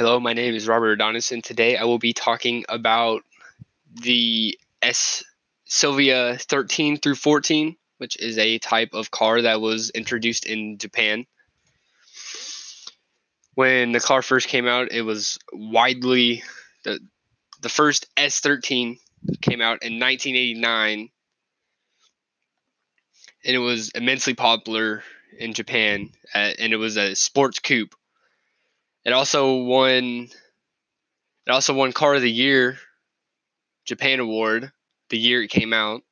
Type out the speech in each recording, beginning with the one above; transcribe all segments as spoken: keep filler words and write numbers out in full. Hello, my name is Robert Adonis, and today I will be talking about the S Silvia thirteen through fourteen, which is a type of car that was introduced in Japan. When the car first came out, it was widely, the, the first S thirteen came out in nineteen eighty-nine, and it was immensely popular in Japan, uh, and it was a sports coupe. It also won. It also won Car of the Year, Japan Award, the year it came out.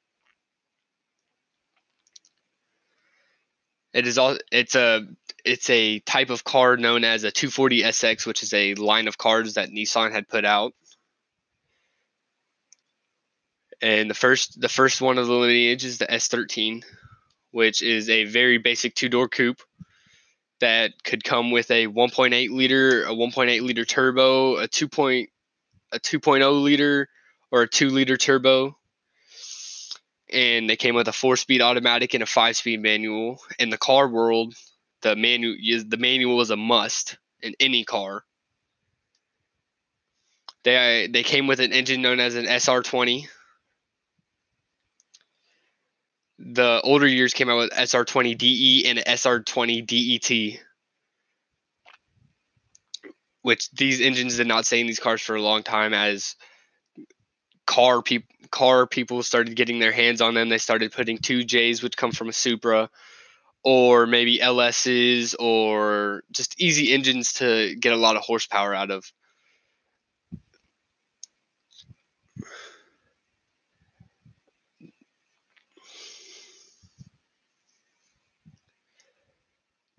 It is all. It's a. It's a type of car known as a two forty S X, which is a line of cars that Nissan had put out. And the first, the first one of the lineage is the S thirteen, which is a very basic two-door coupe that could come with a one point eight liter, a one point eight liter turbo, a two point oh liter, or a two liter turbo. And they came with a four speed automatic and a five speed manual. In the car world, the manual the manual is a must in any car. They they came with an engine known as an S R twenty. The older years came out with S R twenty D E and S R twenty D E T, which these engines did not stay in these cars for a long time. As car people car people started getting their hands on them, they started putting two J's, which come from a Supra, or maybe L S's, or just easy engines to get a lot of horsepower out of.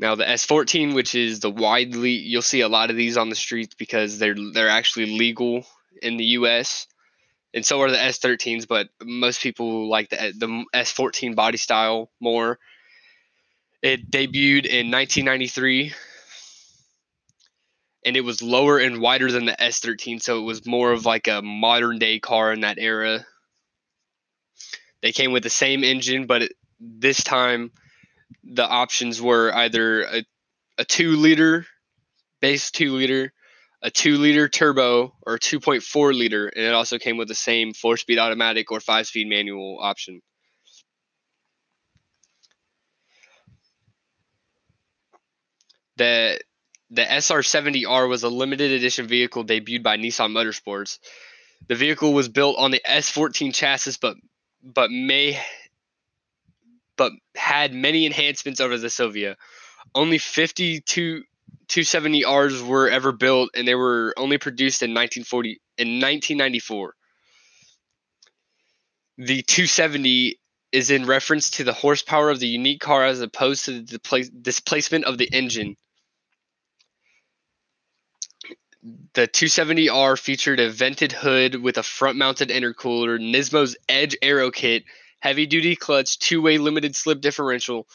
Now the S fourteen, which is the widely, you'll see a lot of these on the streets because they're they're actually legal in the U S, and so are the S thirteens. But most people like the the S fourteen body style more. It debuted in nineteen ninety-three, and it was lower and wider than the S thirteen, so it was more of like a modern day car in that era. They came with the same engine, but it, this time, the options were either a, a two liter, base two liter, a two liter turbo, or a two point four liter, and it also came with the same four speed automatic or five speed manual option. The, the S R seventy R was a limited edition vehicle debuted by Nissan Motorsports. The vehicle was built on the S fourteen chassis, but, but may... but had many enhancements over the Silvia. Only fifty-two two seventy R's were ever built, and they were only produced in nineteen ninety-four. The two seventy is in reference to the horsepower of the unique car as opposed to the depla- displacement of the engine. The two seventy R featured a vented hood with a front-mounted intercooler, Nismo's Edge aero kit, heavy-duty clutch, two-way limited slip differential,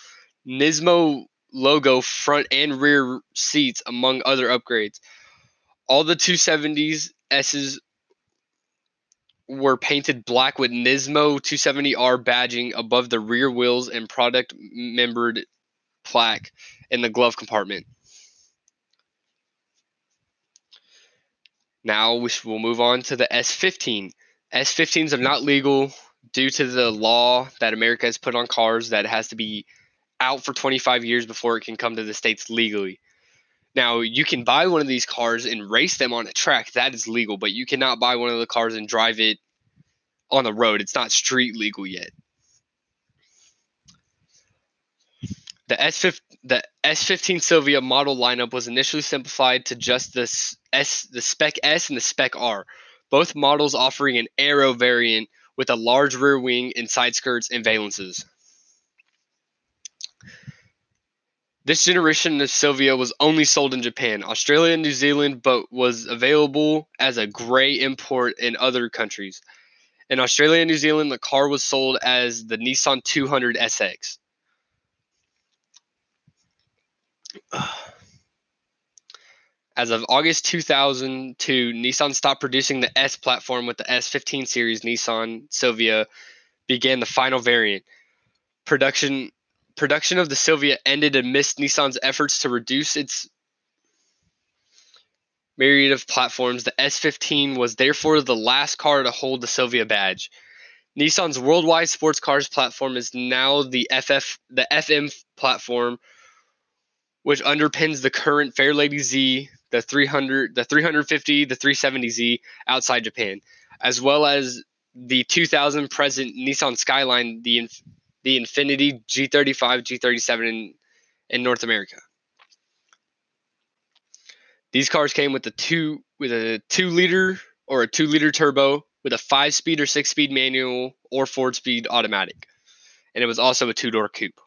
Nismo logo front and rear seats, among other upgrades. All the two seventy S's were painted black with Nismo two seventy R badging above the rear wheels and product-membered plaque in the glove compartment. Now we will move on to the S fifteen. S fifteens are not legal due to the law that America has put on cars that it has to be out for twenty-five years before it can come to the States legally. Now, you can buy one of these cars and race them on a track. That is legal, but you cannot buy one of the cars and drive it on the road. It's not street legal yet. The S fifteen Silvia model lineup was initially simplified to just the, S, the Spec S and the Spec R, both models offering an aero variant with a large rear wing and side skirts and valances. This generation of Silvia was only sold in Japan, Australia, and New Zealand, but was available as a gray import in other countries. In Australia and New Zealand, the car was sold as the Nissan two hundred S X. As of August two thousand two, Nissan stopped producing the S platform with the S fifteen series. Nissan Silvia began the final variant. Production production of the Silvia ended amidst Nissan's efforts to reduce its myriad of platforms, the S fifteen was therefore the last car to hold the Silvia badge. Nissan's worldwide sports cars platform is now the F F the F M platform, which underpins the current Fairlady Z, the three hundred, the three fifty, the three seventy Z outside Japan, as well as the two thousand present Nissan Skyline, the the Infiniti G thirty-five, G thirty-seven in, in North America. These cars came with a two with a two liter or a two liter turbo, with a five speed or six speed manual or four speed automatic, and it was also a two door coupe.